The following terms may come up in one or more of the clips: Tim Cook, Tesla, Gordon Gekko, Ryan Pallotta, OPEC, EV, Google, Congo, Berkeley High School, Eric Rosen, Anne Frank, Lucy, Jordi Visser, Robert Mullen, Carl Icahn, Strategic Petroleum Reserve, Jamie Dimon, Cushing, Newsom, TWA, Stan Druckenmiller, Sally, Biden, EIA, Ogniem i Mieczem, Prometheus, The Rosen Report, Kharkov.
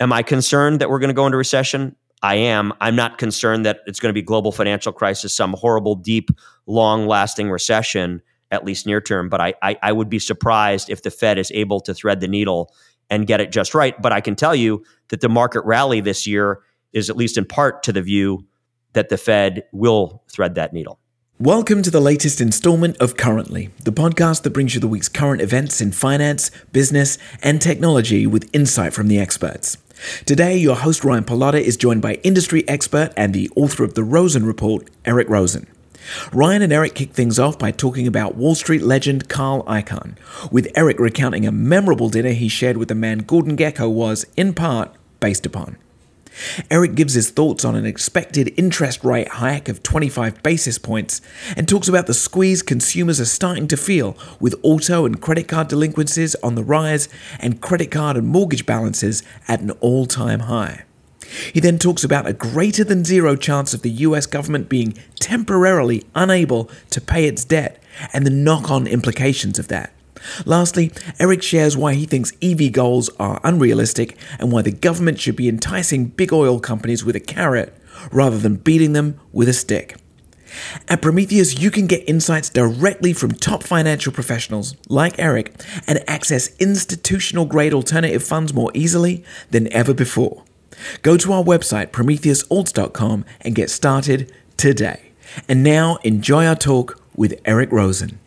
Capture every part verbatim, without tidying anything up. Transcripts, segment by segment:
Am I concerned that we're going to go into recession? I am. I'm not concerned that it's going to be global financial crisis, some horrible, deep, long-lasting recession, at least near term. But I, I, I would be surprised if the Fed is able to thread the needle and get it just right. But I can tell you that the market rally this year is at least in part to the view that the Fed will thread that needle. Welcome to the latest installment of Currently, the podcast that brings you the week's current events in finance, business, and technology with insight from the experts. Today, your host Ryan Pallotta is joined by industry expert and the author of The Rosen Report, Eric Rosen. Ryan and Eric kick things off by talking about Wall Street legend Carl Icahn, with Eric recounting a memorable dinner he shared with the man Gordon Gekko was, in part, based upon. Eric gives his thoughts on an expected interest rate hike of twenty-five basis points and talks about the squeeze consumers are starting to feel with auto and credit card delinquencies on the rise and credit card and mortgage balances at an all-time high. He then talks about a greater than zero chance of the U S government being temporarily unable to pay its debt and the knock-on implications of that. Lastly, Eric shares why he thinks E V goals are unrealistic and why the government should be enticing big oil companies with a carrot rather than beating them with a stick. At Prometheus, you can get insights directly from top financial professionals like Eric and access institutional-grade alternative funds more easily than ever before. Go to our website, prometheus alts dot com, and get started today. And now, enjoy our talk with Eric Rosen.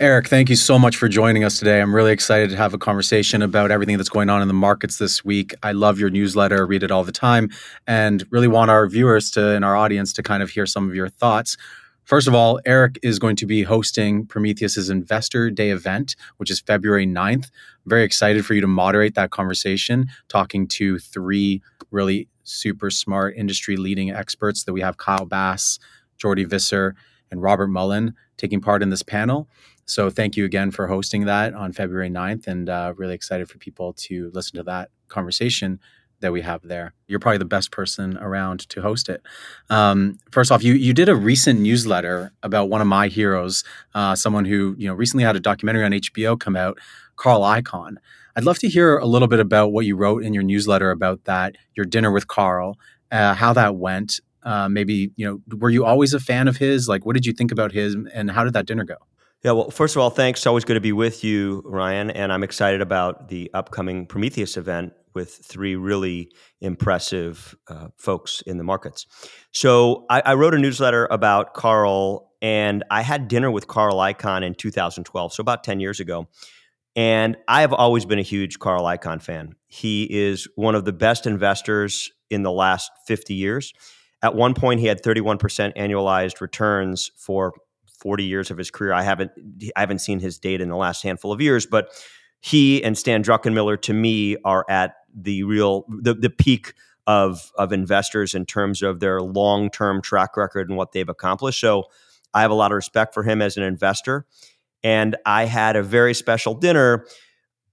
Eric, thank you so much for joining us today. I'm really excited to have a conversation about everything that's going on in the markets this week. I love your newsletter, read it all the time, and really want our viewers to and our audience to kind of hear some of your thoughts. First of all, Eric is going to be hosting Prometheus's Investor Day event, which is February ninth. I'm very excited for you to moderate that conversation, talking to three really super smart industry-leading experts that we have: Kyle Bass, Jordi Visser, and Robert Mullen taking part in this panel. So thank you again for hosting that on February ninth, and uh, really excited for people to listen to that conversation that we have there. You're probably the best person around to host it. Um, first off, you you did a recent newsletter about one of my heroes, uh, someone who you know recently had a documentary on H B O come out, Carl Icahn. I'd love to hear a little bit about what you wrote in your newsletter about that, your dinner with Carl, uh, how that went. Uh, maybe, you know, were you always a fan of his? Like, what did you think about his, and how did that dinner go? Yeah, well, first of all, thanks. It's always good to be with you, Ryan. And I'm excited about the upcoming Prometheus event with three really impressive uh, folks in the markets. So I, I wrote a newsletter about Carl, and I had dinner with Carl Icahn in two thousand twelve, so about ten years ago. And I have always been a huge Carl Icahn fan. He is one of the best investors in the last fifty years. At one point, he had thirty-one percent annualized returns for forty years of his career. I haven't I haven't seen his data in the last handful of years, but he and Stan Druckenmiller, to me, are at the real the, the peak of of investors in terms of their long-term track record and what they've accomplished. So I have a lot of respect for him as an investor. And I had a very special dinner.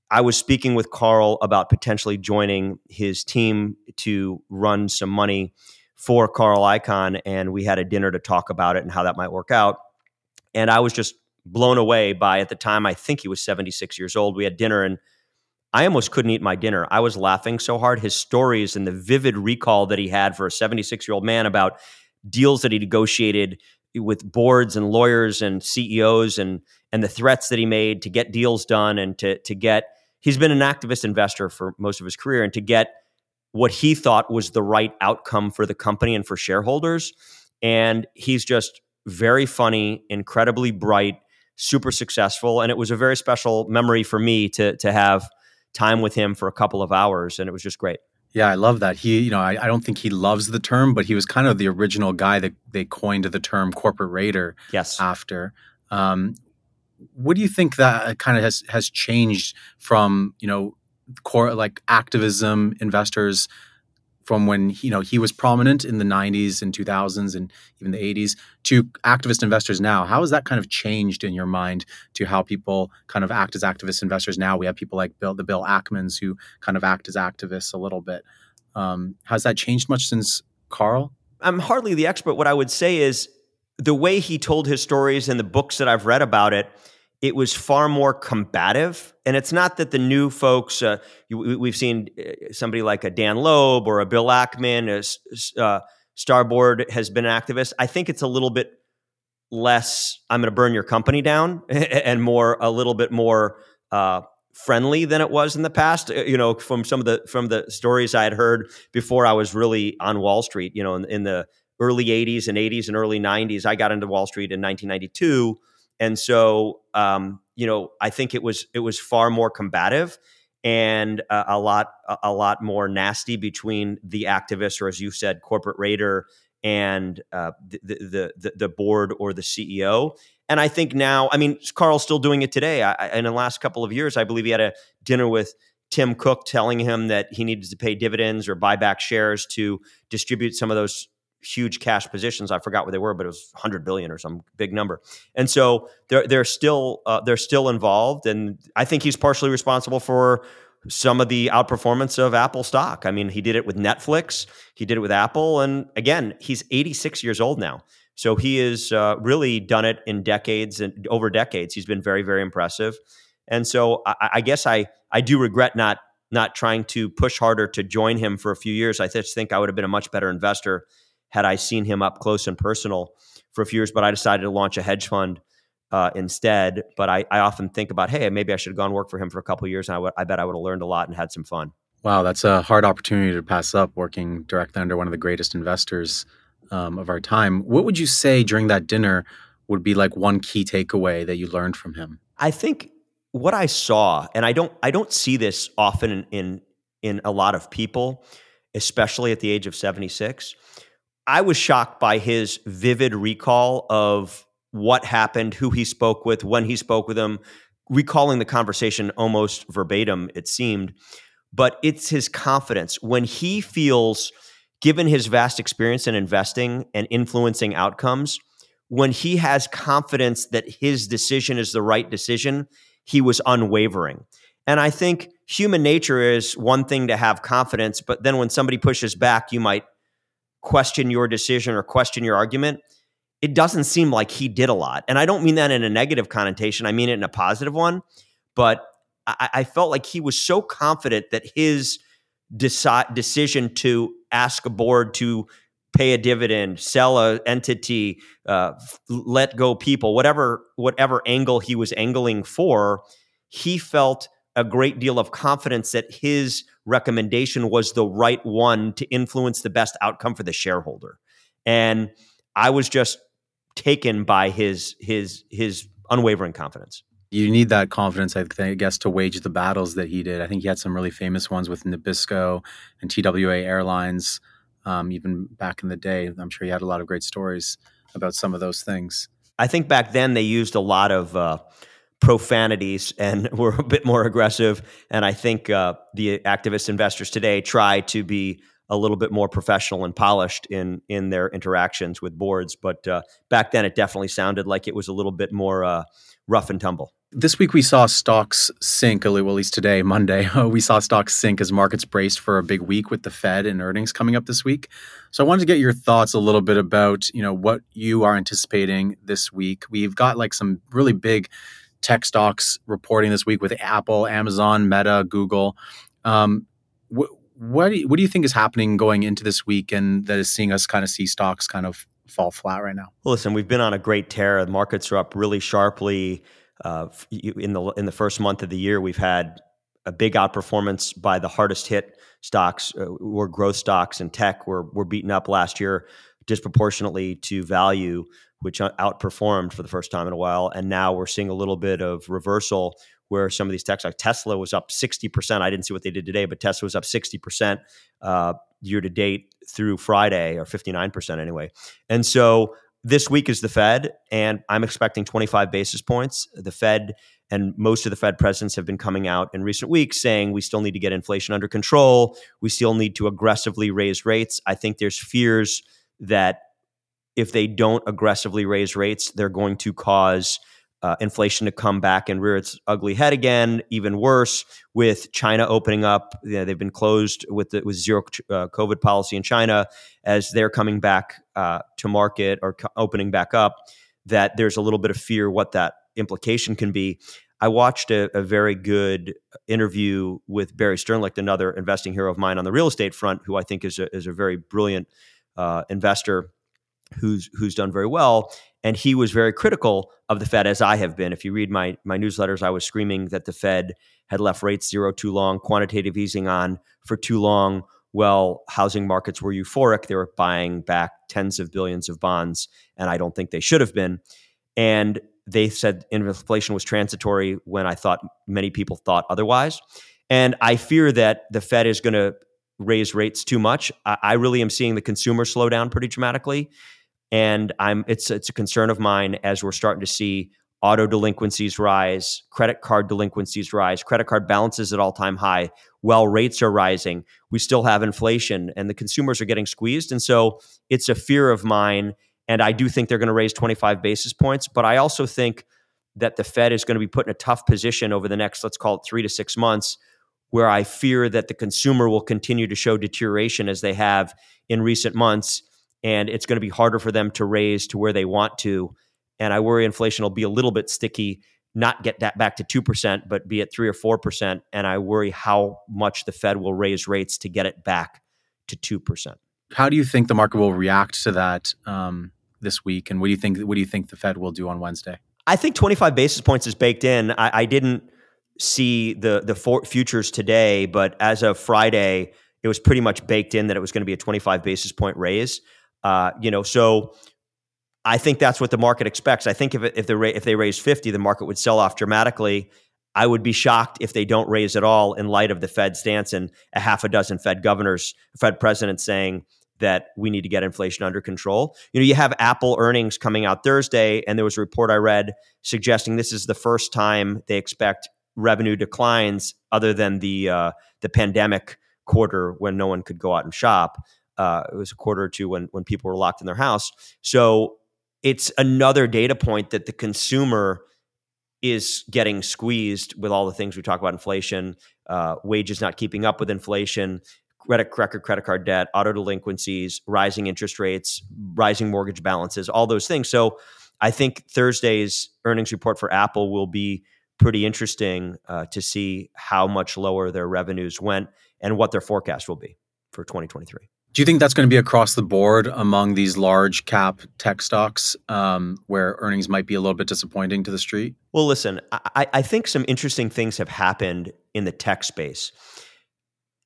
I was speaking with Carl about potentially joining his team to run some money for Carl Icahn, and we had a dinner to talk about it and how that might work out. And I was just blown away by, at the time, I think he was seventy-six years old. We had dinner and I almost couldn't eat my dinner. I was laughing so hard. His stories and the vivid recall that he had for a seventy-six-year-old man about deals that he negotiated with boards and lawyers and C E Os and and the threats that he made to get deals done and to to get, he's been an activist investor for most of his career, and to get what he thought was the right outcome for the company and for shareholders. And he's just very funny, incredibly bright, super successful. And it was a very special memory for me to to have time with him for a couple of hours. And it was just great. Yeah, I love that. He, you know, I, I don't think he loves the term, but he was kind of the original guy that they coined the term corporate raider. Yes. After. Um, what do you think that kind of has, has changed from, you know, core, like activism investors from when, you know, he was prominent in the nineties and two thousands and even the eighties to activist investors now? How has that kind of changed in your mind to how people kind of act as activist investors now? We have people like Bill, the Bill Ackmans, who kind of act as activists a little bit. Um, has that changed much since Carl? I'm hardly the expert. What I would say is the way he told his stories and the books that I've read about it, it was far more combative. And it's not that the new folks, uh, you, we've seen somebody like a Dan Loeb or a Bill Ackman, a, uh, Starboard has been an activist. I think it's a little bit less, I'm going to burn your company down, and more, a little bit more uh, friendly than it was in the past. You know, from some of the, from the stories I had heard before I was really on Wall Street, you know, in, in the early eighties and eighties and early nineties, I got into Wall Street in nineteen ninety-two. And so, um, you know, I think it was, it was far more combative and uh, a lot, a lot more nasty between the activists, or as you said, corporate raider, and uh, the, the, the board or the C E O. And I think now, I mean, Carl's still doing it today. I, in the last couple of years, I believe he had a dinner with Tim Cook telling him that he needed to pay dividends or buy back shares to distribute some of those huge cash positions. I forgot what they were, but it was one hundred billion or some big number. And so they're they're still uh, they're still involved, and I think he's partially responsible for some of the outperformance of Apple stock. I mean, he did it with Netflix, he did it with Apple, and again, he's eighty-six years old now. So he has uh, really done it in decades and over decades. He's been very, very impressive. And so I, I guess I I do regret not not trying to push harder to join him for a few years. I just think I would have been a much better investor had I seen him up close and personal for a few years, but I decided to launch a hedge fund uh, instead. But I, I often think about, hey, maybe I should have gone work for him for a couple of years, and I, w- I bet I would have learned a lot and had some fun. Wow, that's a hard opportunity to pass up, working directly under one of the greatest investors um, of our time. What would you say during that dinner would be like one key takeaway that you learned from him? I think what I saw, and I don't, I don't see this often in in, in a lot of people, especially at the age of seventy-six. I was shocked by his vivid recall of what happened, who he spoke with, when he spoke with him, recalling the conversation almost verbatim, it seemed. But it's his confidence. When he feels, given his vast experience in investing and influencing outcomes, when he has confidence that his decision is the right decision, he was unwavering. And I think human nature is one thing to have confidence, but then when somebody pushes back, you might question your decision or question your argument. It doesn't seem like he did a lot. And I don't mean that in a negative connotation. I mean it in a positive one. But I, I felt like he was so confident that his deci- decision to ask a board to pay a dividend, sell an entity, uh, let go people, whatever, whatever angle he was angling for, he felt a great deal of confidence that his recommendation was the right one to influence the best outcome for the shareholder. And I was just taken by his his his unwavering confidence. You need that confidence, I, think, I guess, to wage the battles that he did. I think he had some really famous ones with Nabisco and T W A Airlines, um, even back in the day. I'm sure he had a lot of great stories about some of those things. I think back then they used a lot of uh, profanities and were a bit more aggressive. And I think uh, the activist investors today try to be a little bit more professional and polished in in their interactions with boards. But uh, back then, it definitely sounded like it was a little bit more uh, rough and tumble. This week, we saw stocks sink, well, at least today, Monday. We saw stocks sink as markets braced for a big week with the Fed and earnings coming up this week. So I wanted to get your thoughts a little bit about, you know, what you are anticipating this week. We've got like some really big tech stocks reporting this week with Apple, Amazon, Meta, Google. Um, wh- what, do you, what do you think is happening going into this week, and that is seeing us kind of see stocks kind of fall flat right now? Well, listen, we've been on a great tear. The markets are up really sharply. Uh, in the in the first month of the year, we've had a big outperformance by the hardest hit stocks, uh, or growth stocks, and tech were, were beaten up last year disproportionately to value, which outperformed for the first time in a while. And now we're seeing a little bit of reversal where some of these techs, like Tesla was up sixty percent. I didn't see what they did today, but Tesla was up sixty percent uh, year to date through Friday, or fifty-nine percent anyway. And so this week is the Fed, and I'm expecting twenty-five basis points. The Fed and most of the Fed presidents have been coming out in recent weeks saying we still need to get inflation under control. We still need to aggressively raise rates. I think there's fears that if they don't aggressively raise rates, they're going to cause uh, inflation to come back and rear its ugly head again, even worse with China opening up. You know, they've been closed with the, with zero uh, COVID policy in China. As they're coming back uh, to market or co- opening back up, that there's a little bit of fear what that implication can be. I watched a, a very good interview with Barry Sternlicht, another investing hero of mine on the real estate front, who I think is a, is a very brilliant uh, investor who's who's done very well. And he was very critical of the Fed, as I have been. If you read my my newsletters, I was screaming that the Fed had left rates zero too long, quantitative easing on for too long. Well, housing markets were euphoric. They were buying back tens of billions of bonds, and I don't think they should have been. And they said inflation was transitory when I thought many people thought otherwise. And I fear that the Fed is going to raise rates too much. I, I really am seeing the consumer slow down pretty dramatically. And I'm it's it's a concern of mine as we're starting to see auto delinquencies rise, credit card delinquencies rise, credit card balances at all-time high, while rates are rising. We still have inflation and the consumers are getting squeezed. And so it's a fear of mine. And I do think they're going to raise twenty-five basis points. But I also think that the Fed is going to be put in a tough position over the next, let's call it three to six months, where I fear that the consumer will continue to show deterioration as they have in recent months. And it's going to be harder for them to raise to where they want to. And I worry inflation will be a little bit sticky, not get that back to two percent, but be at three or four percent. And I worry how much the Fed will raise rates to get it back to two percent. How do you think the market will react to that um, this week? And what do you think What do you think the Fed will do on Wednesday? I think twenty-five basis points is baked in. I, I didn't see the, the for- futures today, but as of Friday, it was pretty much baked in that it was going to be a twenty-five basis point raise. Uh, you know, so I think that's what the market expects. I think if if the if they raise fifty, the market would sell off dramatically. I would be shocked if they don't raise at all in light of the Fed stance and a half a dozen Fed governors, Fed presidents saying that we need to get inflation under control. You know, you have Apple earnings coming out Thursday, and there was a report I read suggesting this is the first time they expect revenue declines other than the uh, the pandemic quarter when no one could go out and shop. Uh, it was a quarter or two when when people were locked in their house. So it's another data point that the consumer is getting squeezed with all the things we talk about: inflation, uh, wages not keeping up with inflation, credit record credit card debt, auto delinquencies, rising interest rates, rising mortgage balances, all those things. So I think Thursday's earnings report for Apple will be pretty interesting uh, to see how much lower their revenues went and what their forecast will be for twenty twenty-three. Do you think that's going to be across the board among these large cap tech stocks um, where earnings might be a little bit disappointing to the street? Well, listen, I, I think some interesting things have happened in the tech space.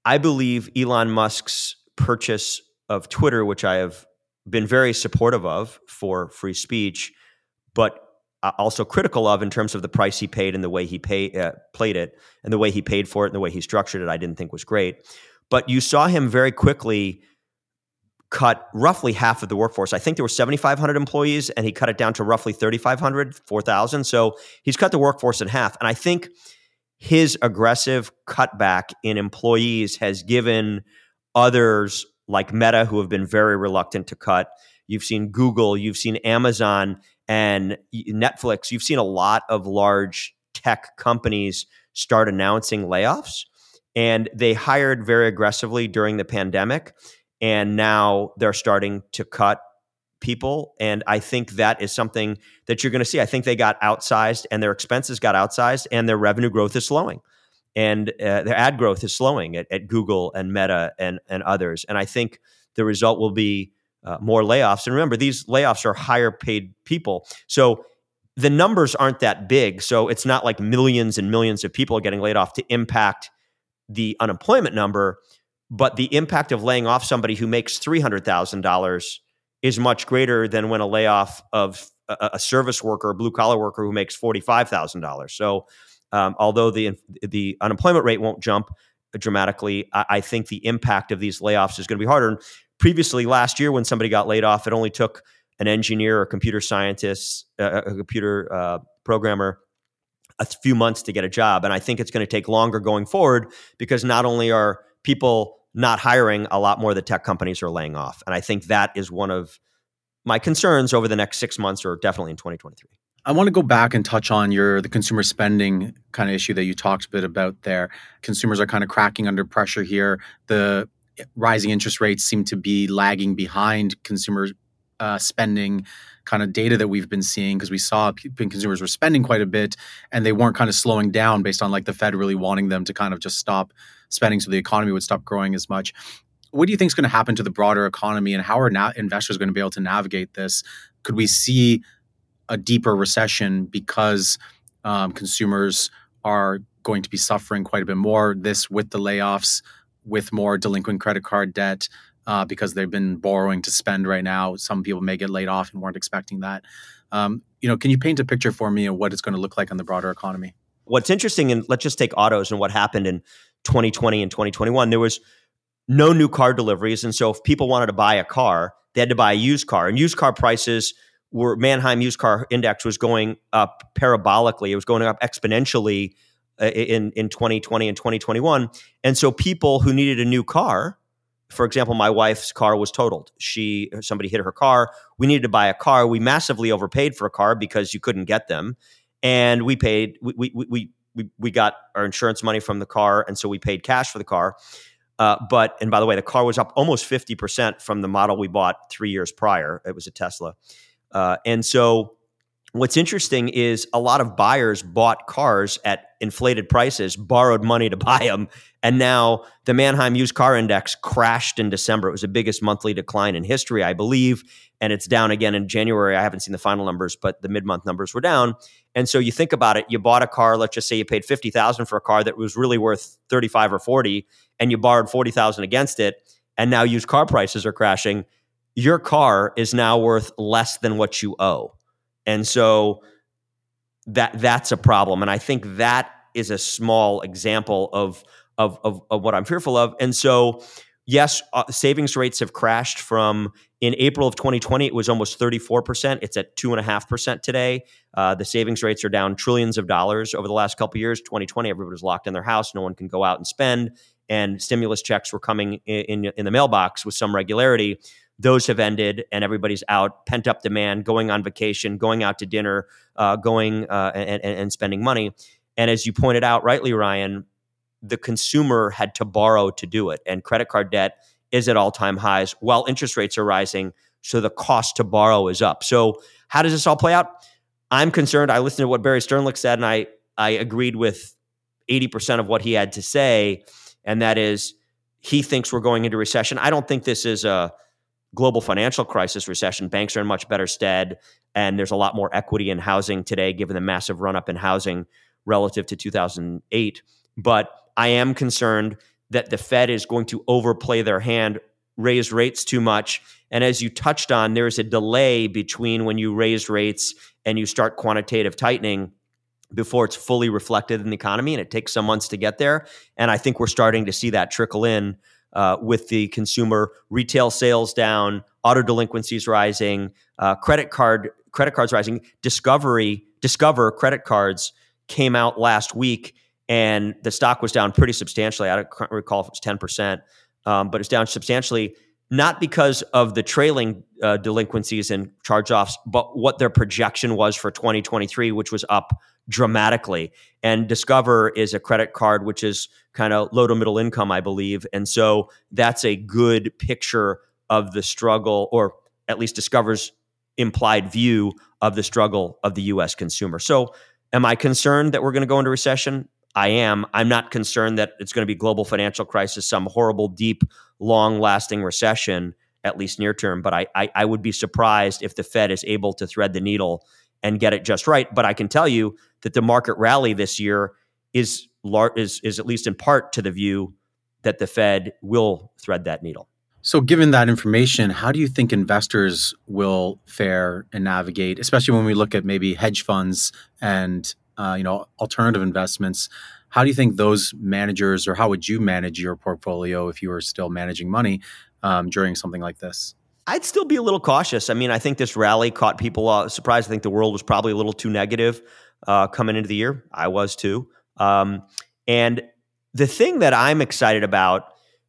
I believe Elon Musk's purchase of Twitter, which I have been very supportive of for free speech, but also critical of in terms of the price he paid and the way he pay, uh, played it and the way he paid for it and the way he structured it, I didn't think was great. But you saw him very quickly cut roughly half of the workforce. I think there were seventy-five hundred employees, and he cut it down to roughly thirty-five hundred, four thousand. So he's cut the workforce in half. And I think his aggressive cutback in employees has given others like Meta, who have been very reluctant to cut. You've seen Google, you've seen Amazon and Netflix. You've seen a lot of large tech companies start announcing layoffs. And they hired very aggressively during the pandemic. And now they're starting to cut people. And I think that is something that you're going to see. I think they got outsized and their expenses got outsized and their revenue growth is slowing. And uh, their ad growth is slowing at, at Google and Meta and, and others. And I think the result will be uh, more layoffs. And remember, these layoffs are higher paid people. So the numbers aren't that big. So it's not like millions and millions of people are getting laid off to impact the unemployment number, but the impact of laying off somebody who makes three hundred thousand dollars is much greater than when a layoff of a, a service worker, a blue collar worker who makes forty-five thousand dollars. So um, although the the unemployment rate won't jump dramatically, I, I think the impact of these layoffs is going to be harder. And previously, last year, when somebody got laid off, it only took an engineer or a computer scientist, uh, a computer uh, programmer, a few months to get a job. And I think it's going to take longer going forward because not only are people not hiring, a lot more of the tech companies are laying off. And I think that is one of my concerns over the next six months or definitely in twenty twenty-three. I want to go back and touch on your the consumer spending kind of issue that you talked a bit about there. Consumers are kind of cracking under pressure here. The rising interest rates seem to be lagging behind consumer uh, spending kind of data that we've been seeing, because we saw consumers were spending quite a bit and they weren't kind of slowing down based on like the Fed really wanting them to kind of just stop spending so the economy would stop growing as much. What do you think is going to happen to the broader economy, and how are na- investors going to be able to navigate this? Could we see a deeper recession because um, consumers are going to be suffering quite a bit more, this with the layoffs, with more delinquent credit card debt, uh, because they've been borrowing to spend right now? Some people may get laid off and weren't expecting that. Um, you know, can you paint a picture for me of what it's going to look like on the broader economy? What's interesting, and let's just take autos and what happened in twenty twenty and twenty twenty-one, there was no new car deliveries. And so if people wanted to buy a car, they had to buy a used car. And used car prices were, Mannheim used car index was going up parabolically. It was going up exponentially in, in twenty twenty and twenty twenty-one. And so people who needed a new car, for example, my wife's car was totaled. She, somebody hit her car. We needed to buy a car. We massively overpaid for a car because you couldn't get them. And we paid, we, we, we, we, we got our insurance money from the car. And so we paid cash for the car. Uh, but, and by the way, the car was up almost fifty percent from the model we bought three years prior. It was a Tesla. Uh, and so what's interesting is a lot of buyers bought cars at inflated prices, borrowed money to buy them. And now the Mannheim used car index crashed in December. It was the biggest monthly decline in history, I believe. And it's down again in January. I haven't seen the final numbers, but the mid-month numbers were down. And so you think about it, you bought a car, let's just say you paid fifty thousand dollars for a car that was really worth thirty-five or forty, and you borrowed forty thousand dollars against it, and now used car prices are crashing. Your car is now worth less than what you owe. And so that that's a problem. And I think that is a small example of, of, of, of what I'm fearful of. And so, yes, uh, savings rates have crashed from, in April of twenty twenty, it was almost thirty-four percent. It's at two point five percent today. Uh, the savings rates are down trillions of dollars over the last couple of years. twenty twenty, everybody was locked in their house. No one can go out and spend. And stimulus checks were coming in, in, in the mailbox with some regularity. Those have ended, and everybody's out, pent up demand, going on vacation, going out to dinner, uh, going uh, and, and spending money. And as you pointed out rightly, Ryan, the consumer had to borrow to do it. And credit card debt is at all-time highs while interest rates are rising. So the cost to borrow is up. So how does this all play out? I'm concerned. I listened to what Barry Sternlicht said, and I, I agreed with eighty percent of what he had to say. And that is, he thinks we're going into recession. I don't think this is a global financial crisis recession. Banks are in much better stead, and there's a lot more equity in housing today, given the massive run-up in housing relative to two thousand eight. But I am concerned that the Fed is going to overplay their hand, raise rates too much. And as you touched on, there is a delay between when you raise rates and you start quantitative tightening before it's fully reflected in the economy, and it takes some months to get there. And I think we're starting to see that trickle in Uh, with the consumer, retail sales down, auto delinquencies rising, uh, credit card credit cards rising. Discovery Discover credit cards came out last week, and the stock was down pretty substantially. I don't recall if it's ten percent, um, but it's down substantially, not because of the trailing uh, delinquencies and charge-offs, but what their projection was for twenty twenty-three, which was up dramatically. And Discover is a credit card which is kind of low to middle income, I believe. And so that's a good picture of the struggle, or at least Discover's implied view of the struggle of the U S consumer. So am I concerned that we're going to go into recession? I am. I'm not concerned that it's going to be global financial crisis, some horrible, deep, long-lasting recession, at least near term. But I, I, I would be surprised if the Fed is able to thread the needle and get it just right. But I can tell you that the market rally this year is lar- is is at least in part to the view that the Fed will thread that needle. So given that information, how do you think investors will fare and navigate, especially when we look at maybe hedge funds and Uh, you know, alternative investments? How do you think those managers, or how would you manage your portfolio if you were still managing money um, during something like this? I'd still be a little cautious. I mean, I think this rally caught people uh, surprised. I think the world was probably a little too negative uh, coming into the year. I was too. Um, and the thing that I'm excited about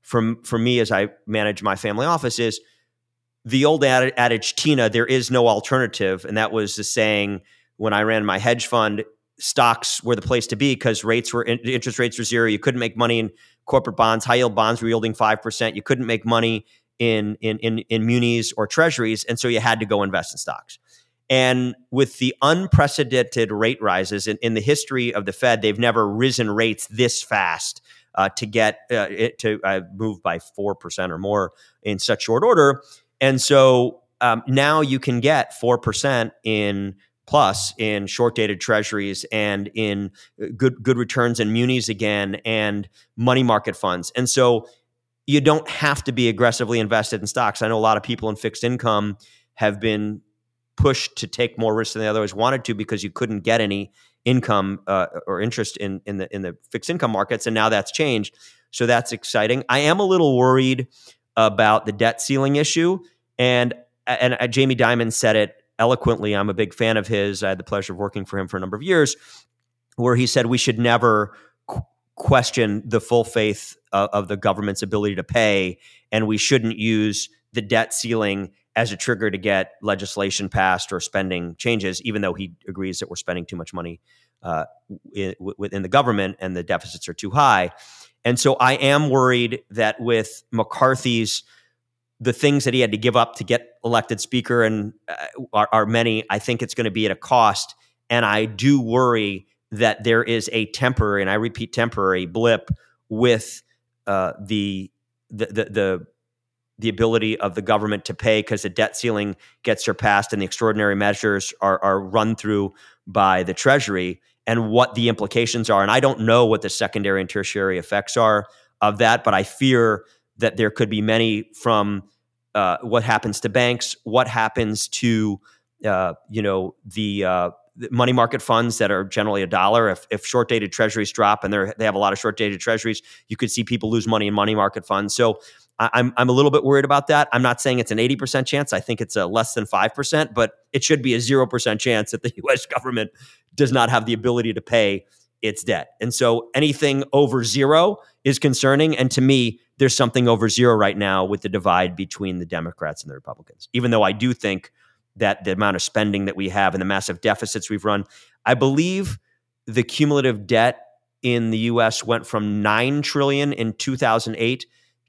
from for me as I manage my family office is the old ad- adage, Tina, there is no alternative. And that was the saying when I ran my hedge fund. Stocks were the place to be because rates were interest rates were zero. You couldn't make money in corporate bonds. High yield bonds were yielding five percent. You couldn't make money in in in in munis or treasuries, and so you had to go invest in stocks. And with the unprecedented rate rises in, in the history of the Fed, they've never risen rates this fast uh, to get uh, it to uh, move by four percent or more in such short order. And so um, now you can get four percent in plus in short-dated treasuries and in good good returns in munis again and money market funds. And so you don't have to be aggressively invested in stocks. I know a lot of people in fixed income have been pushed to take more risk than they otherwise wanted to because you couldn't get any income uh, or interest in in the in the fixed income markets, and now that's changed. So that's exciting. I am a little worried about the debt ceiling issue, and and uh, Jamie Dimon said it eloquently. I'm a big fan of his. I had the pleasure of working for him for a number of years, where he said we should never qu- question the full faith of, of the government's ability to pay, and we shouldn't use the debt ceiling as a trigger to get legislation passed or spending changes, even though he agrees that we're spending too much money uh, in, within the government and the deficits are too high. And so I am worried that with McCarthy's, the things that he had to give up to get elected speaker and uh, are, are many, I think it's going to be at a cost. And I do worry that there is a temporary, and I repeat temporary, blip with uh, the, the, the, the, the ability of the government to pay because the debt ceiling gets surpassed and the extraordinary measures are, are run through by the Treasury and what the implications are. And I don't know what the secondary and tertiary effects are of that, but I fear that there could be many from uh, what happens to banks, what happens to, uh, you know, the, uh, the money market funds that are generally a dollar. If, if short-dated treasuries drop and they have a lot of short-dated treasuries, you could see people lose money in money market funds. So I'm I'm a little bit worried about that. I'm not saying it's an eighty percent chance. I think it's a less than five percent, but it should be a zero percent chance that the U S government does not have the ability to pay its debt. And so anything over zero is concerning. And to me, there's something over zero right now with the divide between the Democrats and the Republicans, even though I do think that the amount of spending that we have and the massive deficits we've run, I believe the cumulative debt in the U S went from nine trillion dollars in two thousand eight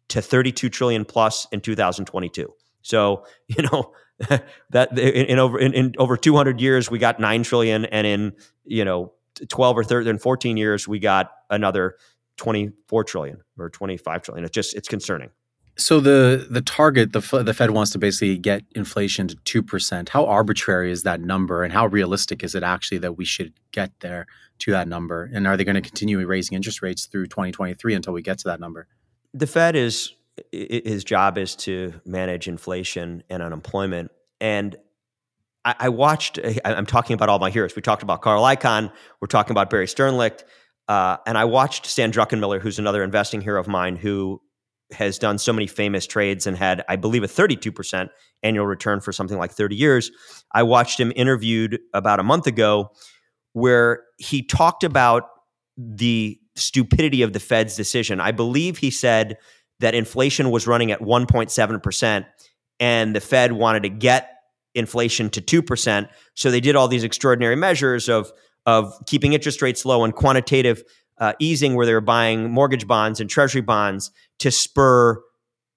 to thirty-two trillion plus in two thousand twenty-two. So, you know, that in, in over in, in over two hundred years we got nine trillion, and in, you know, twelve or thirteen and fourteen years we got another twenty-four trillion or twenty-five trillion. It's just, it's concerning. So the the target the the Fed wants to basically get inflation to two percent. How arbitrary is that number, and how realistic is it actually that we should get there to that number? And are they going to continue raising interest rates through twenty twenty-three until we get to that number? The Fed is, his job is to manage inflation and unemployment. And I, I watched, I'm talking about all my heroes. We talked about Carl Icahn. We're talking about Barry Sternlicht. Uh, and I watched Stan Druckenmiller, who's another investing hero of mine, who has done so many famous trades and had, I believe, a thirty-two percent annual return for something like thirty years. I watched him interviewed about a month ago where he talked about the stupidity of the Fed's decision. I believe he said that inflation was running at one point seven percent and the Fed wanted to get inflation to two percent. So they did all these extraordinary measures of, of keeping interest rates low and quantitative uh, easing, where they were buying mortgage bonds and treasury bonds to spur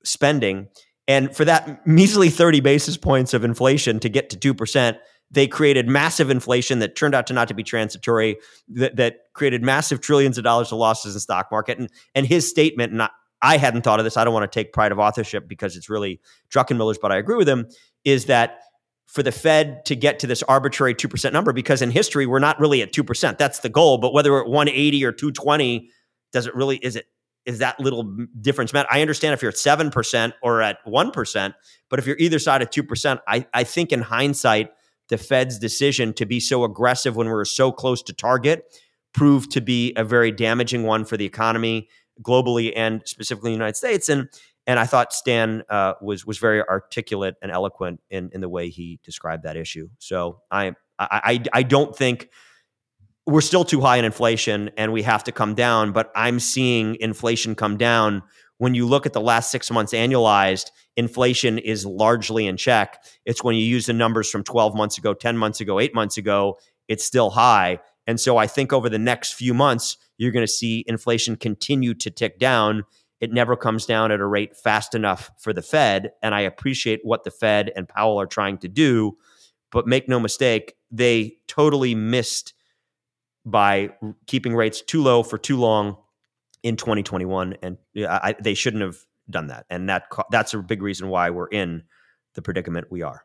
spending. And for that measly thirty basis points of inflation to get to two percent, they created massive inflation that turned out to not to be transitory, that, that created massive trillions of dollars of losses in the stock market. And and his statement, and I, I hadn't thought of this, I don't want to take pride of authorship because it's really Druckenmiller's, but I agree with him, is that for the Fed to get to this arbitrary two percent number, because in history, we're not really at two percent. That's the goal. But whether we're at one eighty or two twenty, does it really, is it, is that little difference matter? I understand if you're at seven percent or at one percent, but if you're either side of two percent, I, I think in hindsight, the Fed's decision to be so aggressive when we were so close to target proved to be a very damaging one for the economy globally and specifically in the United States. And and I thought Stan uh, was was very articulate and eloquent in, in the way he described that issue. So I, I I don't think we're still too high in inflation and we have to come down, but I'm seeing inflation come down. When you look at the last six months annualized, inflation is largely in check. It's when you use the numbers from twelve months ago, ten months ago, eight months ago, it's still high. And so I think over the next few months, you're going to see inflation continue to tick down. It never comes down at a rate fast enough for the Fed. And I appreciate what the Fed and Powell are trying to do, But make no mistake, they totally missed by keeping rates too low for too long in twenty twenty-one. And I, they shouldn't have done that. And that that's a big reason why we're in the predicament we are,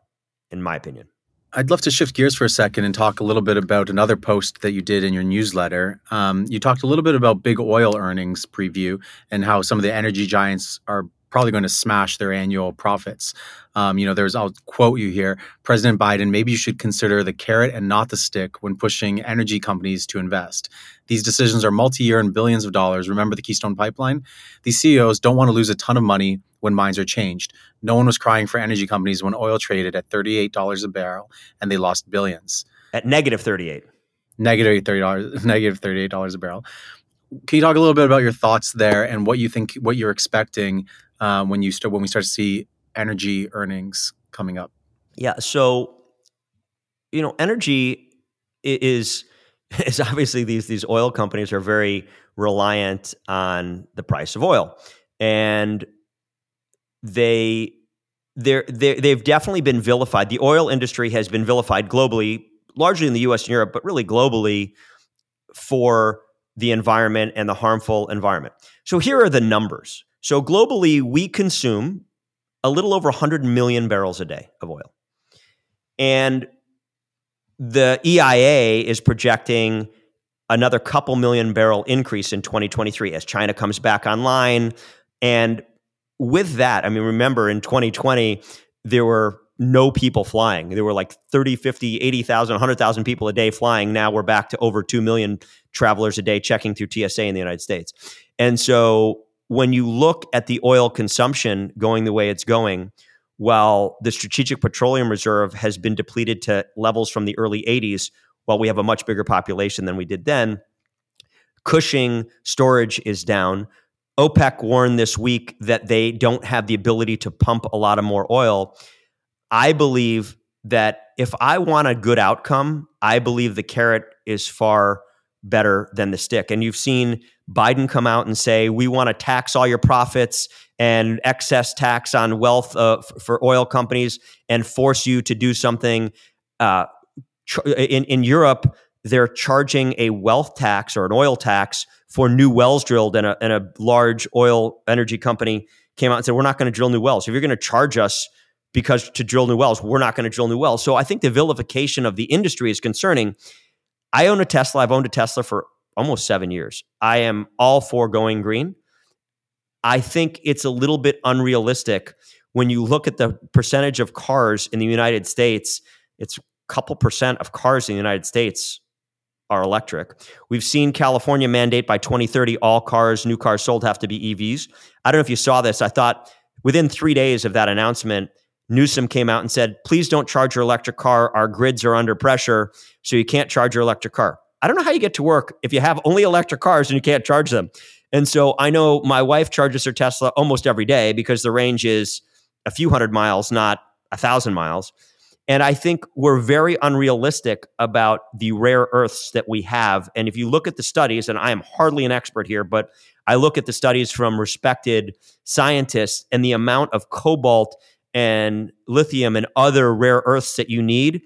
in my opinion. I'd love to shift gears for a second and talk a little bit about another post that you did in your newsletter. Um, you talked a little bit about big oil earnings preview and how some of the energy giants are probably going to smash their annual profits. Um, you know, there's, I'll quote you here, President Biden, maybe you should consider the carrot and not the stick when pushing energy companies to invest. These decisions are multi-year and billions of dollars. Remember the Keystone Pipeline? These C E Os don't want to lose a ton of money when minds are changed. No one was crying for energy companies when oil traded at thirty-eight dollars a barrel and they lost billions. At negative thirty-eight. Negative thirty dollars, negative thirty-eight dollars a barrel. Can you talk a little bit about your thoughts there and what you think, what you're expecting uh, when you start, when we start to see energy earnings coming up? Yeah. So, you know, energy is, is obviously these, these oil companies are very reliant on the price of oil, and they, they're, they're, they've definitely been vilified. The oil industry has been vilified globally, largely in the U S and Europe, but really globally for the environment and the harmful environment. So here are the numbers. So globally, we consume a little over one hundred million barrels a day of oil. And the E I A is projecting another couple million barrel increase in twenty twenty-three as China comes back online. And with that, I mean, remember in twenty twenty, there were no people flying. There were like thirty, fifty, eighty thousand, one hundred thousand people a day flying. Now we're back to over two million travelers a day checking through T S A in the United States. And so when you look at the oil consumption going the way it's going, while the Strategic Petroleum Reserve has been depleted to levels from the early eighties, while we have a much bigger population than we did then, Cushing storage is down. OPEC warned this week that they don't have the ability to pump a lot of more oil. I believe that if I want a good outcome, I believe the carrot is far better than the stick. And you've seen Biden come out and say, we want to tax all your profits and excess tax on wealth uh, f- for oil companies and force you to do something. Uh, ch- in, in Europe, they're charging a wealth tax or an oil tax for new wells drilled, and a, and a large oil energy company came out and said, we're not going to drill new wells. If you're going to charge us because to drill new wells, we're not going to drill new wells. So I think the vilification of the industry is concerning. I own a Tesla. I've owned a Tesla for almost seven years. I am all for going green. I think it's a little bit unrealistic when you look at the percentage of cars in the United States. It's a couple percent of cars in the United States are electric. We've seen California mandate by twenty thirty, all cars, new cars sold have to be E Vs. I don't know if you saw this. I thought within three days of that announcement, Newsom came out and said, please don't charge your electric car. Our grids are under pressure, so you can't charge your electric car. I don't know how you get to work if you have only electric cars and you can't charge them. And so I know my wife charges her Tesla almost every day because the range is a few hundred miles, not a thousand miles. And I think we're very unrealistic about the rare earths that we have. And if you look at the studies, and I am hardly an expert here, but I look at the studies from respected scientists and the amount of cobalt and lithium and other rare earths that you need,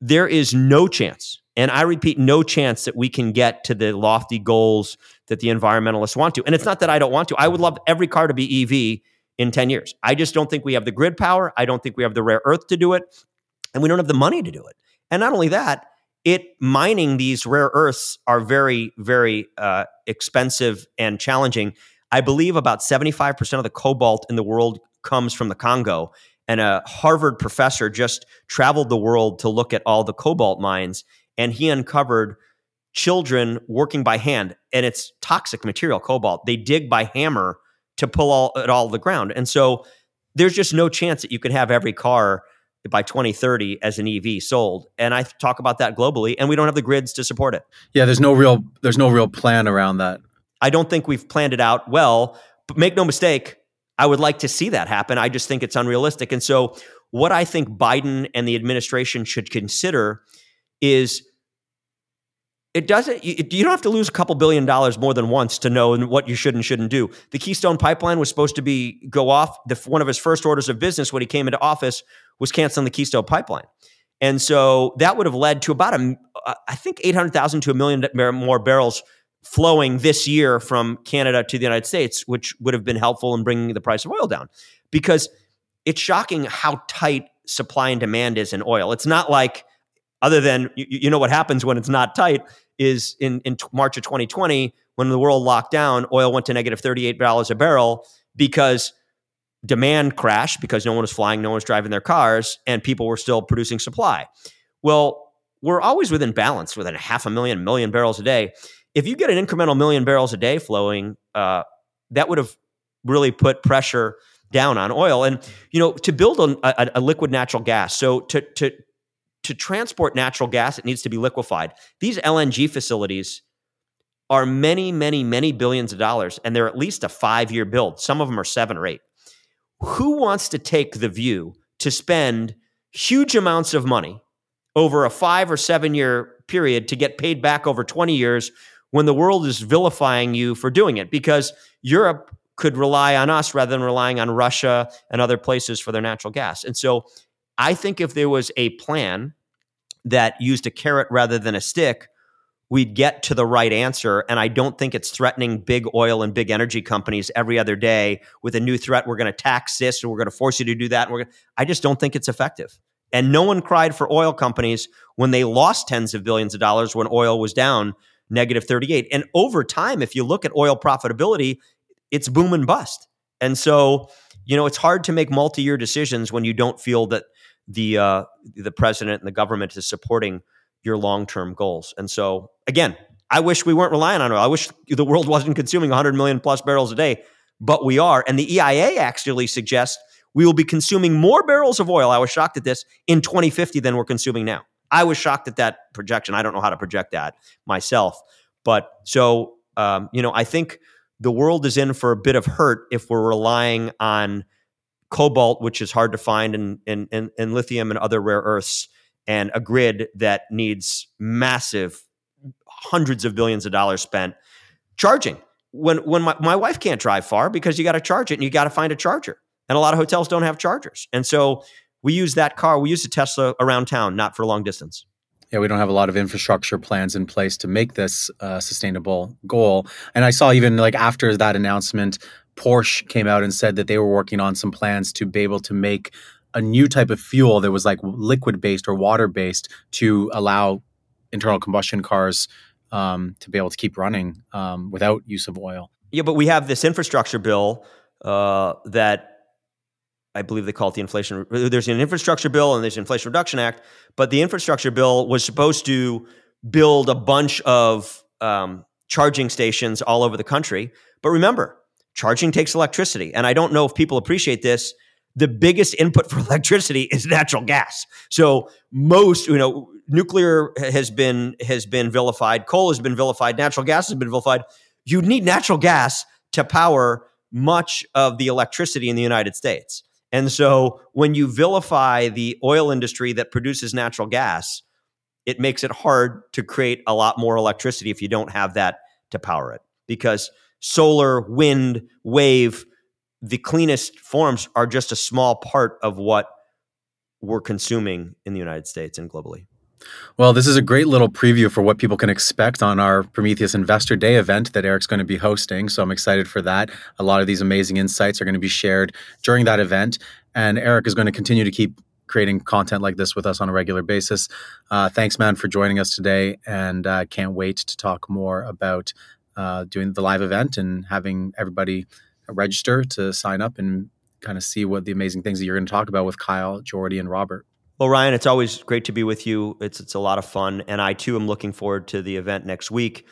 there is no chance, and I repeat, no chance that we can get to the lofty goals that the environmentalists want to. And it's not that I don't want to. I would love every car to be E V in ten years. I just don't think we have the grid power. I don't think we have the rare earth to do it, and we don't have the money to do it. And not only that, it mining these rare earths are very, very uh, expensive and challenging. I believe about seventy-five percent of the cobalt in the world comes from the Congo, and a Harvard professor just traveled the world to look at all the cobalt mines, and he uncovered children working by hand, and it's toxic material, cobalt. They dig by hammer to pull all, it all the ground. And so there's just no chance that you could have every car by twenty thirty as an E V sold. And I talk about that globally, and we don't have the grids to support it. Yeah, there's no real there's no real plan around that. I don't think we've planned it out well, but make no mistake, I would like to see that happen. I just think it's unrealistic. And so what I think Biden and the administration should consider is it doesn't, you don't have to lose a couple billion dollars more than once to know what you should and shouldn't do. The Keystone Pipeline was supposed to be go off. The, one of his first orders of business when he came into office was canceling the Keystone Pipeline. And so that would have led to about, a, I think, eight hundred thousand to a million more barrels flowing this year from Canada to the United States, which would have been helpful in bringing the price of oil down. Because it's shocking how tight supply and demand is in oil. It's not like, other than, you, you know what happens when it's not tight, is in, in March of twenty twenty, when the world locked down, oil went to negative thirty-eight dollars a barrel because demand crashed, because no one was flying, no one was driving their cars, and people were still producing supply. Well, we're always within balance, within a half a million, million barrels a day. If you get an incremental million barrels a day flowing, uh, that would have really put pressure down on oil. And, you know, to build a, a, a liquid natural gas, so to to to transport natural gas, it needs to be liquefied. These L N G facilities are many, many, many billions of dollars, and they're at least a five-year build. Some of them are seven or eight. Who wants to take the view to spend huge amounts of money over a five or seven-year period to get paid back over twenty years when the world is vilifying you for doing it? Because Europe could rely on us rather than relying on Russia and other places for their natural gas. And so I think if there was a plan that used a carrot rather than a stick, we'd get to the right answer. And I don't think it's threatening big oil and big energy companies every other day with a new threat. We're going to tax this, or we're going to force you to do that. We're gonna, I just don't think it's effective. And no one cried for oil companies when they lost tens of billions of dollars when oil was down negative thirty-eight. And over time, if you look at oil profitability, it's boom and bust. And so, you know, it's hard to make multi-year decisions when you don't feel that the uh, the president and the government is supporting your long-term goals. And so, again, I wish we weren't relying on oil. I wish the world wasn't consuming one hundred million plus barrels a day, but we are. And the E I A actually suggests we will be consuming more barrels of oil, I was shocked at this, in twenty fifty than we're consuming now. I was shocked at that projection. I don't know how to project that myself. But so, um, you know, I think the world is in for a bit of hurt if we're relying on cobalt, which is hard to find, and, and, and, and lithium and other rare earths, and a grid that needs massive hundreds of billions of dollars spent charging. When when my, my wife can't drive far because you got to charge it, and you got to find a charger. And a lot of hotels don't have chargers. And so we use that car, we use the Tesla around town, not for long distance. Yeah, we don't have a lot of infrastructure plans in place to make this a uh, sustainable goal. And I saw even like after that announcement, Porsche came out and said that they were working on some plans to be able to make a new type of fuel that was like liquid-based or water-based to allow internal combustion cars um, to be able to keep running um, without use of oil. Yeah, but we have this infrastructure bill uh, that I believe they call it the inflation. There's an infrastructure bill and there's an Inflation Reduction Act, but the infrastructure bill was supposed to build a bunch of um, charging stations all over the country. But remember, charging takes electricity. And I don't know if people appreciate this. The biggest input for electricity is natural gas. So most, you know, nuclear has been has been vilified, coal has been vilified, natural gas has been vilified. You need natural gas to power much of the electricity in the United States. And so when you vilify the oil industry that produces natural gas, it makes it hard to create a lot more electricity if you don't have that to power it. Because solar, wind, wave, the cleanest forms are just a small part of what we're consuming in the United States and globally. Well, this is a great little preview for what people can expect on our Prometheus Investor Day event that Eric's going to be hosting. So I'm excited for that. A lot of these amazing insights are going to be shared during that event. And Eric is going to continue to keep creating content like this with us on a regular basis. Uh, thanks, man, for joining us today. And I uh, can't wait to talk more about uh, doing the live event and having everybody register to sign up and kind of see what the amazing things that you're going to talk about with Kyle, Jordi, and Robert. Well, Ryan, it's always great to be with you. It's it's a lot of fun, and I too am looking forward to the event next week.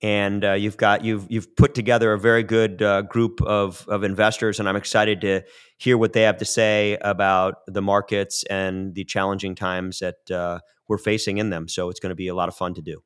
And uh, you've got you've you've put together a very good uh, group of of investors, and I'm excited to hear what they have to say about the markets and the challenging times that uh, we're facing in them. So it's going to be a lot of fun to do.